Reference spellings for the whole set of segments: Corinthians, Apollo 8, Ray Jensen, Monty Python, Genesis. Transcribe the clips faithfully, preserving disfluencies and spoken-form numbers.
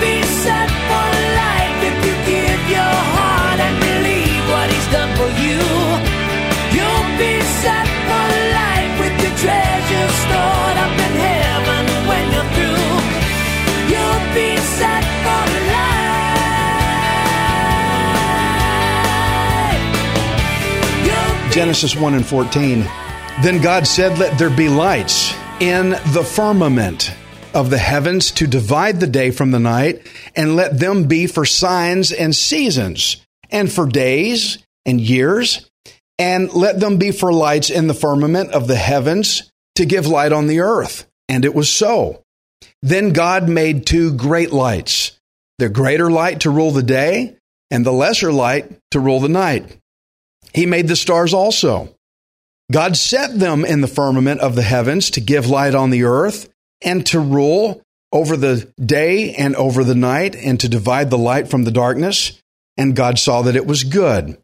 be set for life if you give your heart and believe what He's done for you. You'll be set for life with your treasures stored up in heaven when you're through. You'll be set for life. Genesis one and fourteen. Then God said, "Let there be lights in the firmament of the heavens to divide the day from the night, and let them be for signs and seasons, and for days and years, and let them be for lights in the firmament of the heavens to give light on the earth." And it was so. Then God made two great lights, the greater light to rule the day, and the lesser light to rule the night. He made the stars also. God set them in the firmament of the heavens to give light on the earth and to rule over the day and over the night and to divide the light from the darkness. And God saw that it was good.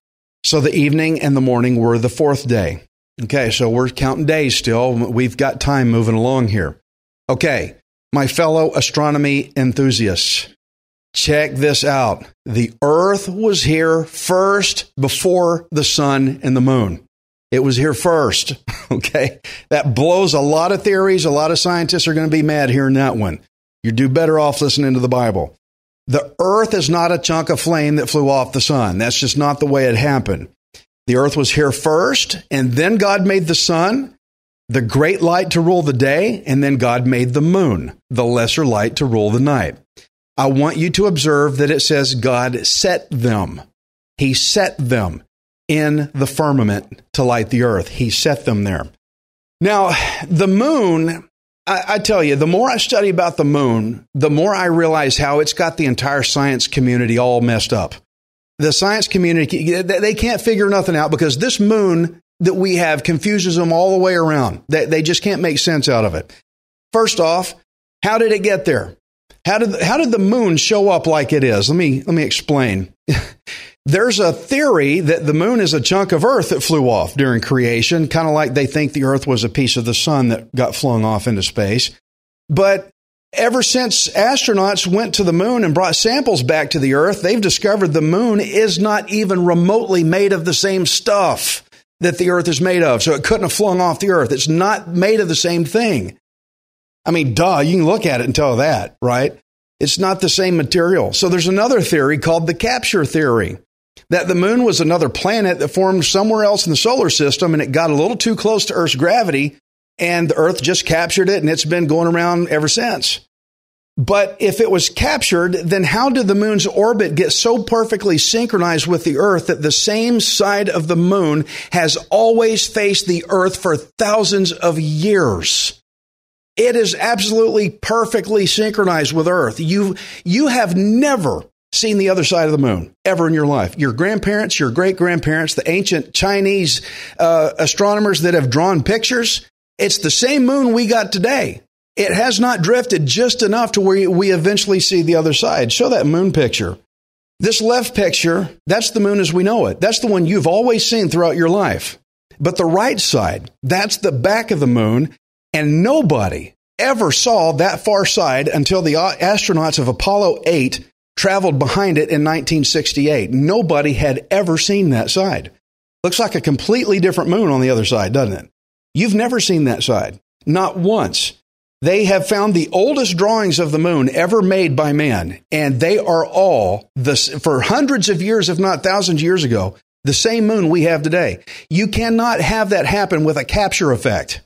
So the evening and the morning were the fourth day. Okay, so we're counting days still. We've got time moving along here. Okay, my fellow astronomy enthusiasts, check this out. The earth was here first before the sun and the moon. It was here first, okay? That blows a lot of theories. A lot of scientists are going to be mad hearing that one. You do better off listening to the Bible. The earth is not a chunk of flame that flew off the sun. That's just not the way it happened. The earth was here first, and then God made the sun, the great light to rule the day, and then God made the moon, the lesser light to rule the night. I want you to observe that it says God set them. He set them in the firmament to light the earth. He set them there. Now, the moon, I, I tell you, the more I study about the moon, the more I realize how it's got the entire science community all messed up. The science community, they can't figure nothing out because this moon that we have confuses them all the way around. They, they just can't make sense out of it. First off, how did it get there? How did, how did the moon show up like it is? Let me, let me explain. There's a theory that the moon is a chunk of earth that flew off during creation, kind of like they think the earth was a piece of the sun that got flung off into space. But ever since astronauts went to the moon and brought samples back to the earth, they've discovered the moon is not even remotely made of the same stuff that the earth is made of. So it couldn't have flung off the earth. It's not made of the same thing. I mean, duh, you can look at it and tell that, right? It's not the same material. So there's another theory called the capture theory, that the moon was another planet that formed somewhere else in the solar system, and it got a little too close to Earth's gravity, and the Earth just captured it, and it's been going around ever since. But if it was captured, then how did the moon's orbit get so perfectly synchronized with the Earth that the same side of the moon has always faced the Earth for thousands of years? It is absolutely perfectly synchronized with Earth. You, you have never seen the other side of the moon ever in your life. Your grandparents, your great-grandparents, the ancient Chinese uh, astronomers that have drawn pictures, it's the same moon we got today. It has not drifted just enough to where we eventually see the other side. Show that moon picture. This left picture, that's the moon as we know it. That's the one you've always seen throughout your life. But the right side, that's the back of the moon, and nobody ever saw that far side until the astronauts of Apollo eight traveled behind it in nineteen sixty-eight. Nobody had ever seen that side. Looks like a completely different moon on the other side, doesn't it? You've never seen that side. Not once. They have found the oldest drawings of the moon ever made by man, and they are all, the, for hundreds of years, if not thousands of years ago, the same moon we have today. You cannot have that happen with a capture effect.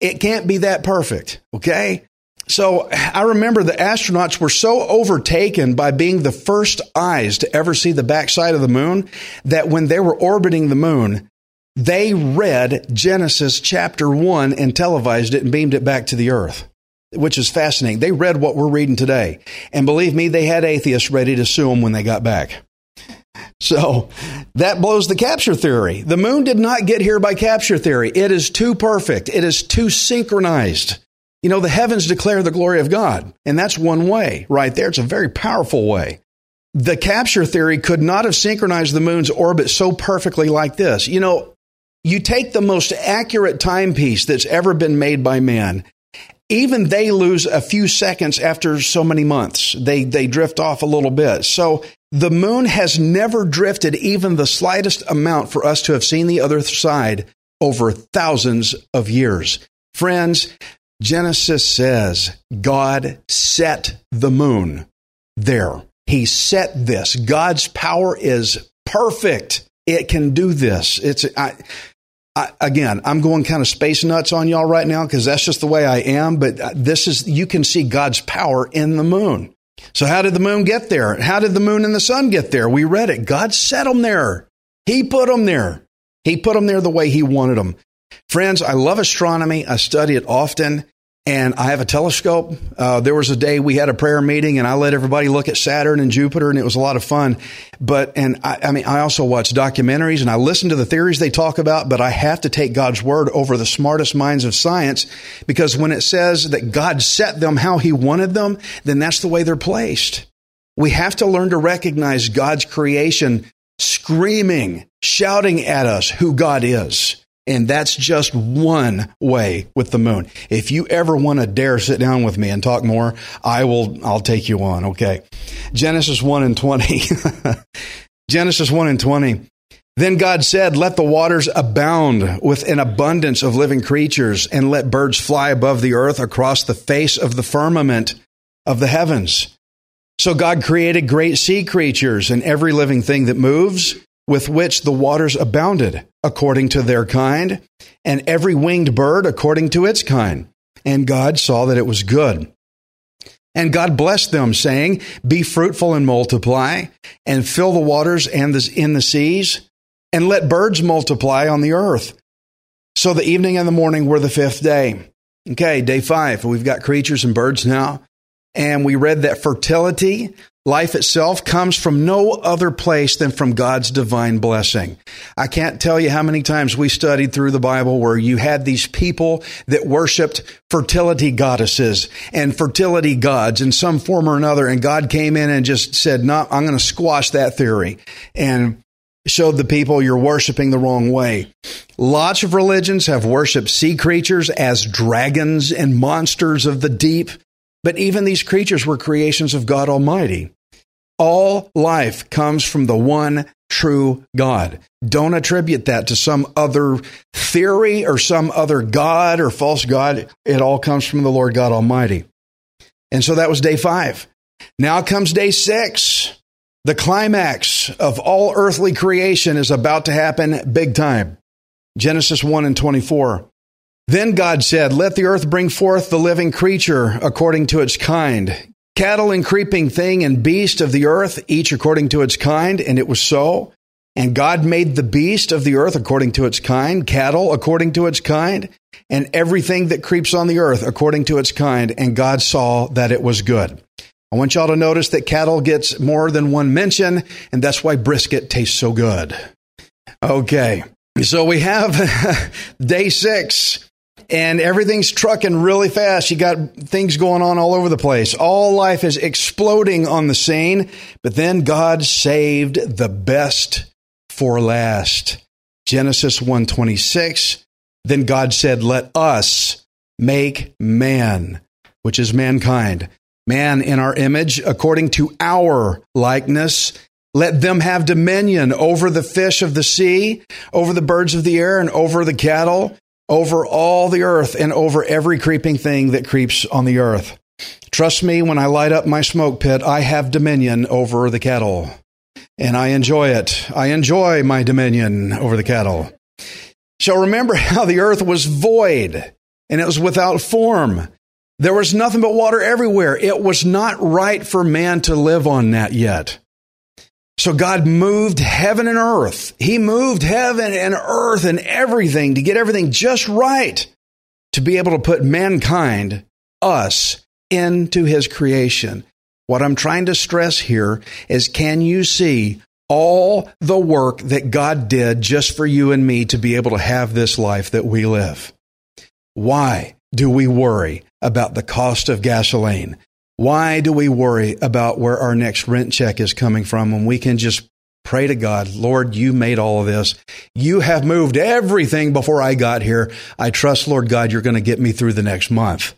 It can't be that perfect, okay? So I remember the astronauts were so overtaken by being the first eyes to ever see the backside of the moon that when they were orbiting the moon, they read Genesis chapter one and televised it and beamed it back to the earth. which is fascinating. They read what we're reading today. And believe me, they had atheists ready to sue them when they got back. So that blows the capture theory. The moon did not get here by capture theory. It is too perfect. It is too synchronized. You know, the heavens declare the glory of God. And that's one way right there. It's a very powerful way. The capture theory could not have synchronized the moon's orbit so perfectly like this. You know, you take the most accurate timepiece that's ever been made by man. Even they lose a few seconds after so many months. They they drift off a little bit. So the moon has never drifted even the slightest amount for us to have seen the other side over thousands of years. Friends, Genesis says God set the moon there. He set this. God's power is perfect. It can do this. It's I, I, again, I'm going kind of space nuts on y'all right now because that's just the way I am. But this is, you can see God's power in the moon. So how did the moon get there? How did the moon and the sun get there? We read it. God set them there. He put them there. He put them there the way he wanted them. Friends, I love astronomy. I study it often. And I have a telescope. Uh, there was a day we had a prayer meeting and I let everybody look at Saturn and Jupiter and it was a lot of fun. But, and I, I mean, I also watch documentaries and I listen to the theories they talk about, but I have to take God's word over the smartest minds of science, because when it says that God set them how he wanted them, then that's the way they're placed. We have to learn to recognize God's creation screaming, shouting at us who God is. And that's just one way with the moon. If you ever want to dare sit down with me and talk more, I will, I'll take you on. Okay. Genesis one and twenty. Genesis one and twenty. Then God said, let the waters abound with an abundance of living creatures, and let birds fly above the earth across the face of the firmament of the heavens. So God created great sea creatures and every living thing that moves, with which the waters abounded, according to their kind, and every winged bird according to its kind. And God saw that it was good. And God blessed them, saying, be fruitful and multiply, and fill the waters and the, in the seas, and let birds multiply on the earth. So the evening and the morning were the fifth day. Okay, day five. We've got creatures and birds now. And we read that fertility, life itself, comes from no other place than from God's divine blessing. I can't tell you how many times we studied through the Bible where you had these people that worshiped fertility goddesses and fertility gods in some form or another. And God came in and just said, no, I'm going to squash that theory, and showed the people you're worshiping the wrong way. Lots of religions have worshiped sea creatures as dragons and monsters of the deep. But even these creatures were creations of God Almighty. All life comes from the one true God. Don't attribute that to some other theory or some other God or false God. It all comes from the Lord God Almighty. And so that was day five. Now comes day six. The climax of all earthly creation is about to happen big time. Genesis one and twenty-four. Then God said, let the earth bring forth the living creature according to its kind, cattle and creeping thing and beast of the earth, each according to its kind. And it was so. And God made the beast of the earth according to its kind, cattle according to its kind, and everything that creeps on the earth according to its kind. And God saw that it was good. I want y'all to notice that cattle gets more than one mention, and that's why brisket tastes so good. Okay, so we have day six. And everything's trucking really fast. You got things going on all over the place. All life is exploding on the scene. But then God saved the best for last. Genesis one twenty-six. Then God said, let us make man, which is mankind, man in our image, according to our likeness. Let them have dominion over the fish of the sea, over the birds of the air, and over the cattle, over all the earth, and over every creeping thing that creeps on the earth. Trust me, when I light up my smoke pit, I have dominion over the cattle, and I enjoy it. I enjoy my dominion over the cattle. So remember how the earth was void, and it was without form. There was nothing but water everywhere. It was not right for man to live on that yet. So God moved heaven and earth. He moved heaven and earth and everything to get everything just right to be able to put mankind us into his creation. What I'm trying to stress here is, can you see all the work that God did just for you and me to be able to have this life that we live? Why do we worry about the cost of gasoline? Why do we worry about where our next rent check is coming from when we can just pray to God, Lord, you made all of this. You have moved everything before I got here. I trust, Lord God, you're going to get me through the next month.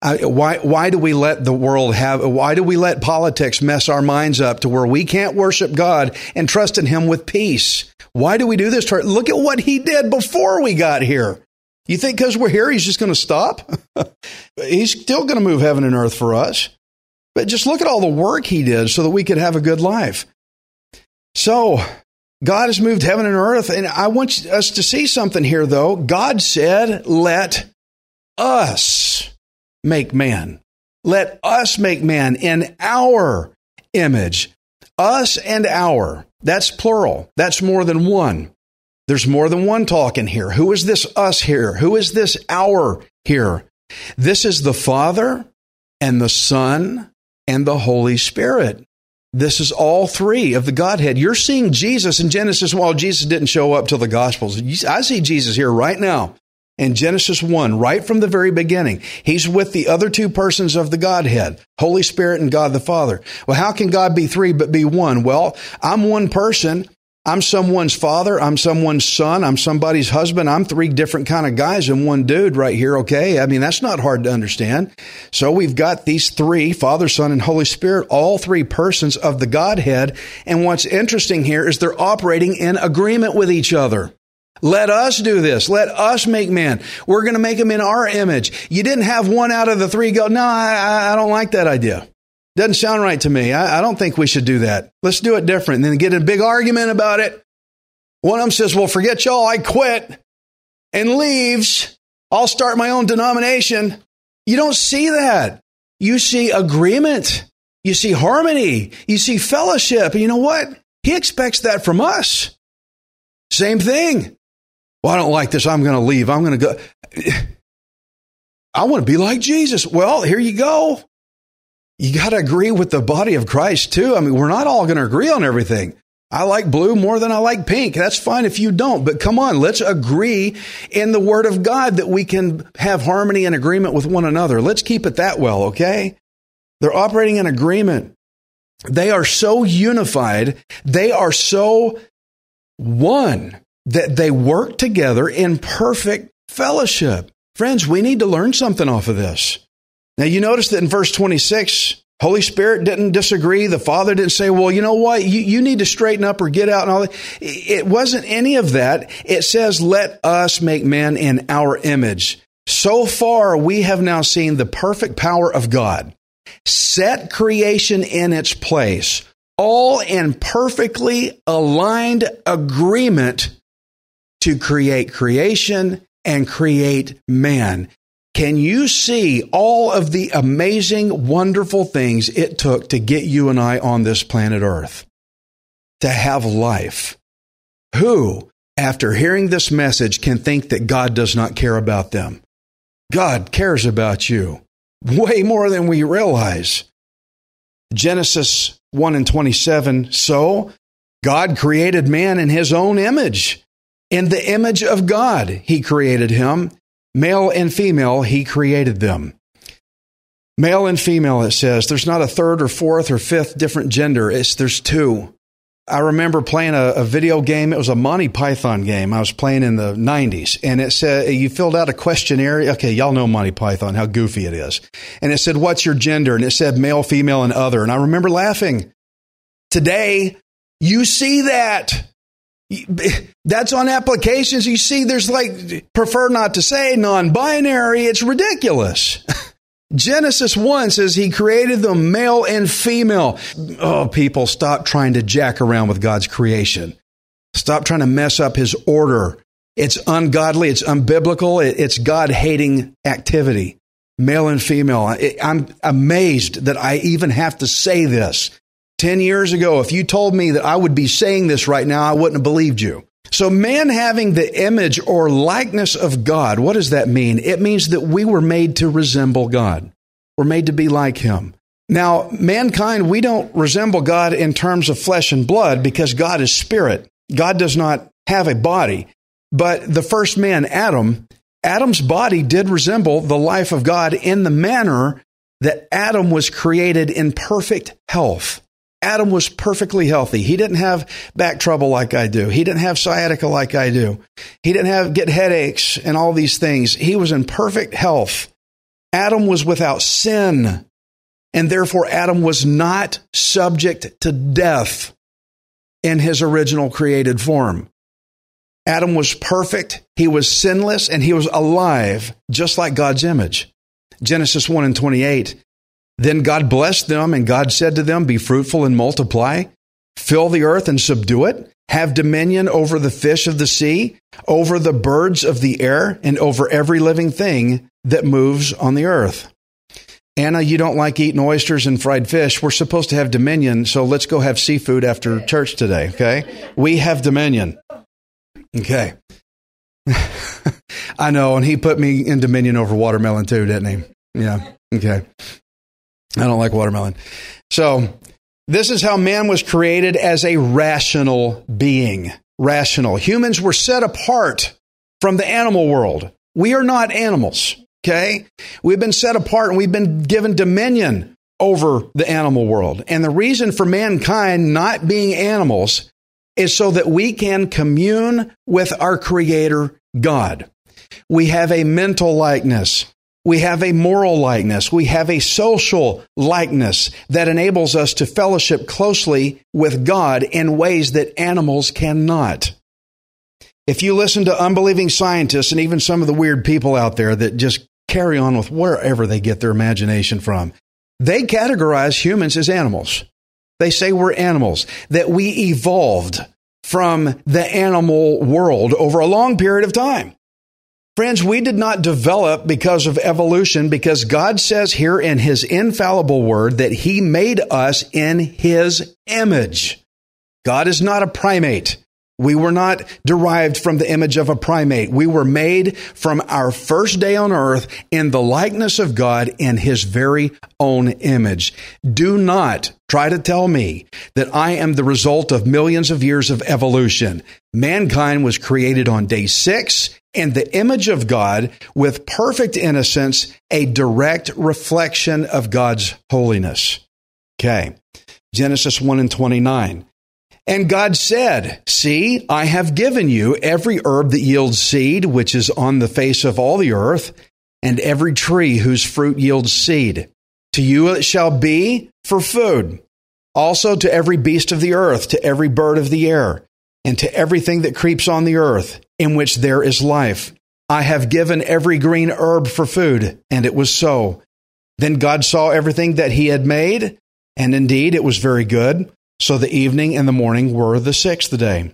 I, why, why do we let the world have, why do we let politics mess our minds up to where we can't worship God and trust in him with peace? Why do we do this? Look at what he did before we got here. You think because we're here, he's just going to stop? He's still going to move heaven and earth for us. But just look at all the work he did so that we could have a good life. So God has moved heaven and earth. And I want us to see something here, though. God said, let us make man. Let us make man in our image. Us and our. That's plural. That's more than one. There's more than one talking here. Who is this us here? Who is this our here? This is the Father and the Son and the Holy Spirit. This is all three of the Godhead. You're seeing Jesus in Genesis. Well, Jesus didn't show up till the Gospels. I see Jesus here right now. In Genesis one, right from the very beginning, he's with the other two persons of the Godhead, Holy Spirit and God the Father. Well, how can God be three but be one? Well, I'm one person. I'm someone's father. I'm someone's son. I'm somebody's husband. I'm three different kind of guys in one dude right here, okay? I mean, that's not hard to understand. So we've got these three, Father, Son, and Holy Spirit, all three persons of the Godhead. And what's interesting here is they're operating in agreement with each other. Let us do this. Let us make man. We're going to make him in our image. You didn't have one out of the three go, no, I, I don't like that idea. Doesn't sound right to me. I, I don't think we should do that. Let's do it different. And then get in a big argument about it. One of them says, well, forget y'all. I quit, and leaves. I'll start my own denomination. You don't see that. You see agreement. You see harmony. You see fellowship. And you know what? He expects that from us. Same thing. Well, I don't like this. I'm going to leave. I'm going to go. I want to be like Jesus. Well, here you go. You got to agree with the body of Christ, too. I mean, we're not all going to agree on everything. I like blue more than I like pink. That's fine if you don't. But come on, let's agree in the Word of God that we can have harmony and agreement with one another. Let's keep it that well, okay? They're operating in agreement. They are so unified. They are so one, that they work together in perfect fellowship. Friends, we need to learn something off of this. Now, you notice that in verse twenty-six, Holy Spirit didn't disagree. The Father didn't say, well, you know what? You, you need to straighten up or get out and all that. It wasn't any of that. It says, let us make man in our image. So far, we have now seen the perfect power of God set creation in its place, all in perfectly aligned agreement to create creation and create man. Can you see all of the amazing, wonderful things it took to get you and I on this planet Earth, to have life? Who, after hearing this message, can think that God does not care about them? God cares about you way more than we realize. Genesis one and twenty-seven, so God created man in his own image. In the image of God, he created him. Male and female, he created them. Male and female, it says. There's not a third or fourth or fifth different gender. It's, there's two. I remember playing a, a video game. It was a Monty Python game I was playing in the nineties. And it said, you filled out a questionnaire. Okay, y'all know Monty Python, how goofy it is. And it said, what's your gender? And it said male, female, and other. And I remember laughing. Today, you see that. That's on applications. You see, there's like, prefer not to say, non-binary. It's ridiculous. Genesis one says he created them male and female. Oh, people, stop trying to jack around with God's creation. Stop trying to mess up his order. It's ungodly. It's unbiblical. It's God-hating activity. Male and female. I'm amazed that I even have to say this. Ten years ago, if you told me that I would be saying this right now, I wouldn't have believed you. So man having the image or likeness of God, what does that mean? It means that we were made to resemble God. We're made to be like him. Now, mankind, we don't resemble God in terms of flesh and blood because God is spirit. God does not have a body. But the first man, Adam, Adam's body did resemble the life of God in the manner that Adam was created in perfect health. Adam was perfectly healthy. He didn't have back trouble like I do. He didn't have sciatica like I do. He didn't have get headaches and all these things. He was in perfect health. Adam was without sin, and therefore Adam was not subject to death in his original created form. Adam was perfect, he was sinless, and he was alive, just like God's image. Genesis one and twenty-eight, then God blessed them, and God said to them, be fruitful and multiply, fill the earth and subdue it, have dominion over the fish of the sea, over the birds of the air, and over every living thing that moves on the earth. Anna, you don't like eating oysters and fried fish. We're supposed to have dominion, so let's go have seafood after church today, okay? We have dominion. Okay. I know, and he put me in dominion over watermelon too, didn't he? Yeah, okay. I don't like watermelon. So this is how man was created as a rational being. Rational. Humans were set apart from the animal world. We are not animals, okay? We've been set apart and we've been given dominion over the animal world. And the reason for mankind not being animals is so that we can commune with our Creator, God. We have a mental likeness. We have a moral likeness. We have a social likeness that enables us to fellowship closely with God in ways that animals cannot. If you listen to unbelieving scientists and even some of the weird people out there that just carry on with wherever they get their imagination from, they categorize humans as animals. They say we're animals, that we evolved from the animal world over a long period of time. Friends, we did not develop because of evolution, because God says here in his infallible word that he made us in his image. God is not a primate. We were not derived from the image of a primate. We were made from our first day on earth in the likeness of God in his very own image. Do not try to tell me that I am the result of millions of years of evolution. Mankind was created on day six in the image of God with perfect innocence, a direct reflection of God's holiness. Okay, Genesis one and twenty-nine. And God said, see, I have given you every herb that yields seed, which is on the face of all the earth, and every tree whose fruit yields seed. To you it shall be for food, also to every beast of the earth, to every bird of the air, and to everything that creeps on the earth, in which there is life. I have given every green herb for food, and it was so. Then God saw everything that he had made, and indeed it was very good. So the evening and the morning were the sixth day.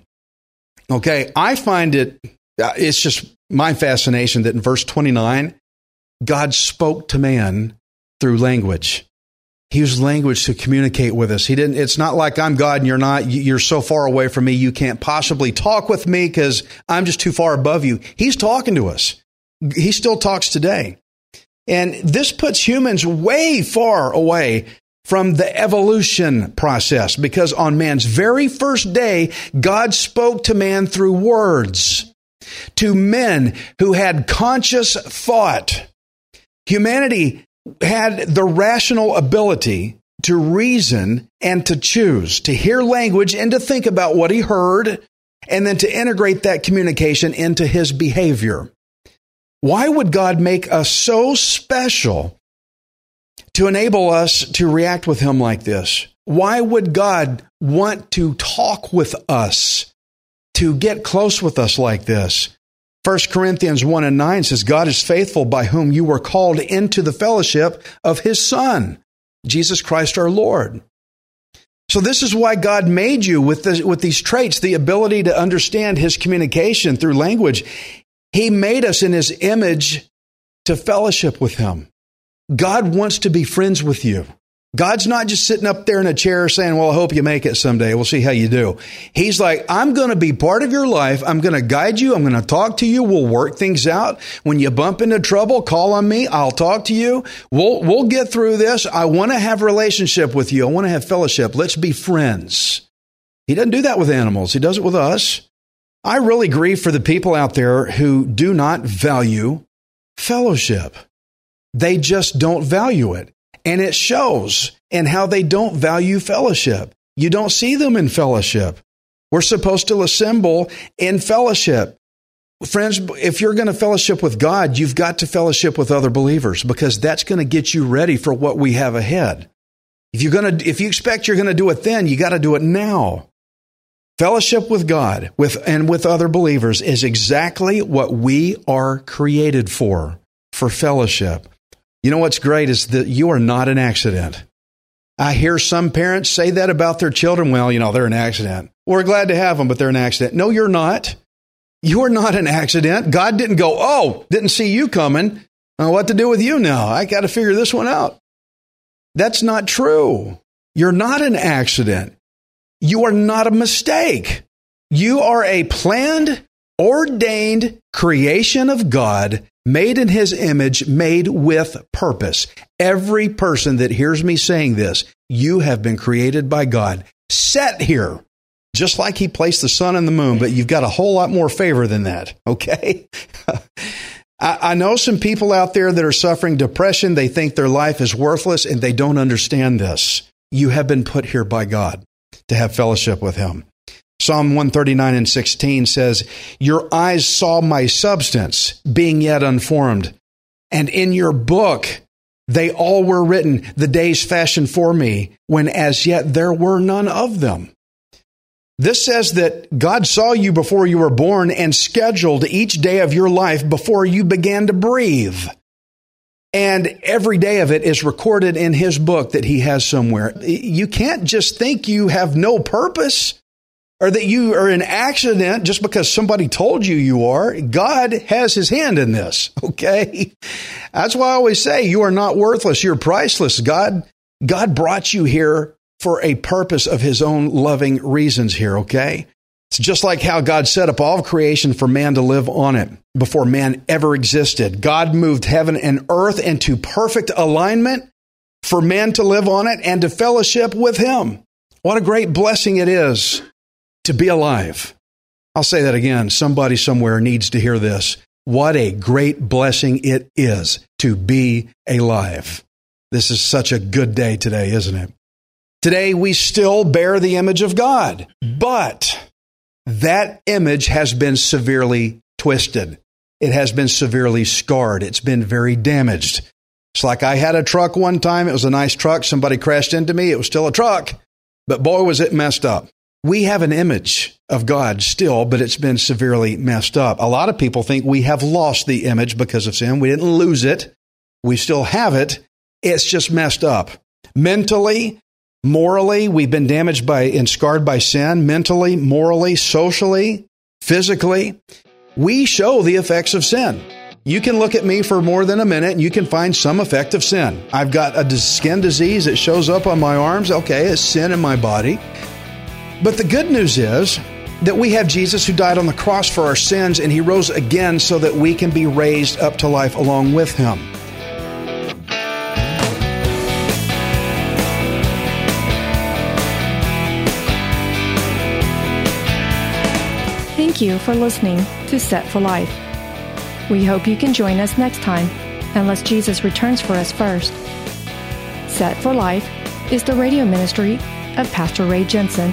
Okay, I find it, it's just my fascination that in verse twenty-nine, God spoke to man through language. He used language to communicate with us. He didn't, it's not like I'm God and you're not, you're so far away from me, you can't possibly talk with me because I'm just too far above you. He's talking to us. He still talks today. And this puts humans way far away from the evolution process because on man's very first day, God spoke to man through words, to men who had conscious thought. Humanity had the rational ability to reason and to choose, to hear language and to think about what he heard, and then to integrate that communication into his behavior. Why would God make us so special to enable us to react with him like this? Why would God want to talk with us, to get close with us like this? First Corinthians one and nine says, God is faithful, by whom you were called into the fellowship of his Son, Jesus Christ our Lord. So this is why God made you with, this, with these traits, the ability to understand his communication through language. He made us in his image to fellowship with him. God wants to be friends with you. God's not just sitting up there in a chair saying, well, I hope you make it someday. We'll see how you do. He's like, I'm going to be part of your life. I'm going to guide you. I'm going to talk to you. We'll work things out. When you bump into trouble, call on me. I'll talk to you. We'll, we'll get through this. I want to have relationship with you. I want to have fellowship. Let's be friends. He doesn't do that with animals. He does it with us. I really grieve for the people out there who do not value fellowship. They just don't value it. And it shows in how they don't value fellowship. You don't see them in fellowship. We're supposed to assemble in fellowship. Friends, if you're going to fellowship with God, you've got to fellowship with other believers, because that's going to get you ready for what we have ahead. If you're going to, if you expect you're going to do it then, you got to do it now. Fellowship with God with and with other believers is exactly what we are created for, for fellowship. You know what's great is that you are not an accident. I hear some parents say that about their children. Well, you know, they're an accident. We're glad to have them, but they're an accident. No, you're not. You're not an accident. God didn't go, oh, didn't see you coming. Uh, what to do with you now? I got to figure this one out. That's not true. You're not an accident. You are not a mistake. You are a planned, ordained creation of God, made in His image, made with purpose. Every person that hears me saying this, you have been created by God. Set here, just like He placed the sun and the moon, but you've got a whole lot more favor than that, okay? I, I know some people out there that are suffering depression. They think their life is worthless, and they don't understand this. You have been put here by God to have fellowship with Him. Psalm one thirty-nine and sixteen says, your eyes saw my substance being yet unformed, and in your book they all were written, the days fashioned for me, when as yet there were none of them. This says that God saw you before you were born and scheduled each day of your life before you began to breathe. And every day of it is recorded in His book that He has somewhere. You can't just think you have no purpose, or that you are an accident just because somebody told you you are. God has His hand in this, okay? That's why I always say you are not worthless. You're priceless. God, God brought you here for a purpose of His own loving reasons here, okay? It's just like how God set up all of creation for man to live on it before man ever existed. God moved heaven and earth into perfect alignment for man to live on it and to fellowship with Him. What a great blessing it is to be alive. I'll say that again. Somebody somewhere needs to hear this. What a great blessing it is to be alive. This is such a good day today, isn't it? Today, we still bear the image of God, but that image has been severely twisted. It has been severely scarred. It's been very damaged. It's like I had a truck one time. It was a nice truck. Somebody crashed into me. It was still a truck, but boy, was it messed up. We have an image of God still, but it's been severely messed up. A lot of people think we have lost the image because of sin. We didn't lose it. We still have it. It's just messed up. Mentally, morally, we've been damaged by and scarred by sin. Mentally, morally, socially, physically, we show the effects of sin. You can look at me for more than a minute and you can find some effect of sin. I've got a skin disease. It shows up on my arms. Okay, it's sin in my body. But the good news is that we have Jesus who died on the cross for our sins, and He rose again so that we can be raised up to life along with Him. Thank you for listening to Set for Life. We hope you can join us next time, unless Jesus returns for us first. Set for Life is the radio ministry of Pastor Ray Jensen.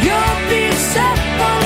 You'll be set for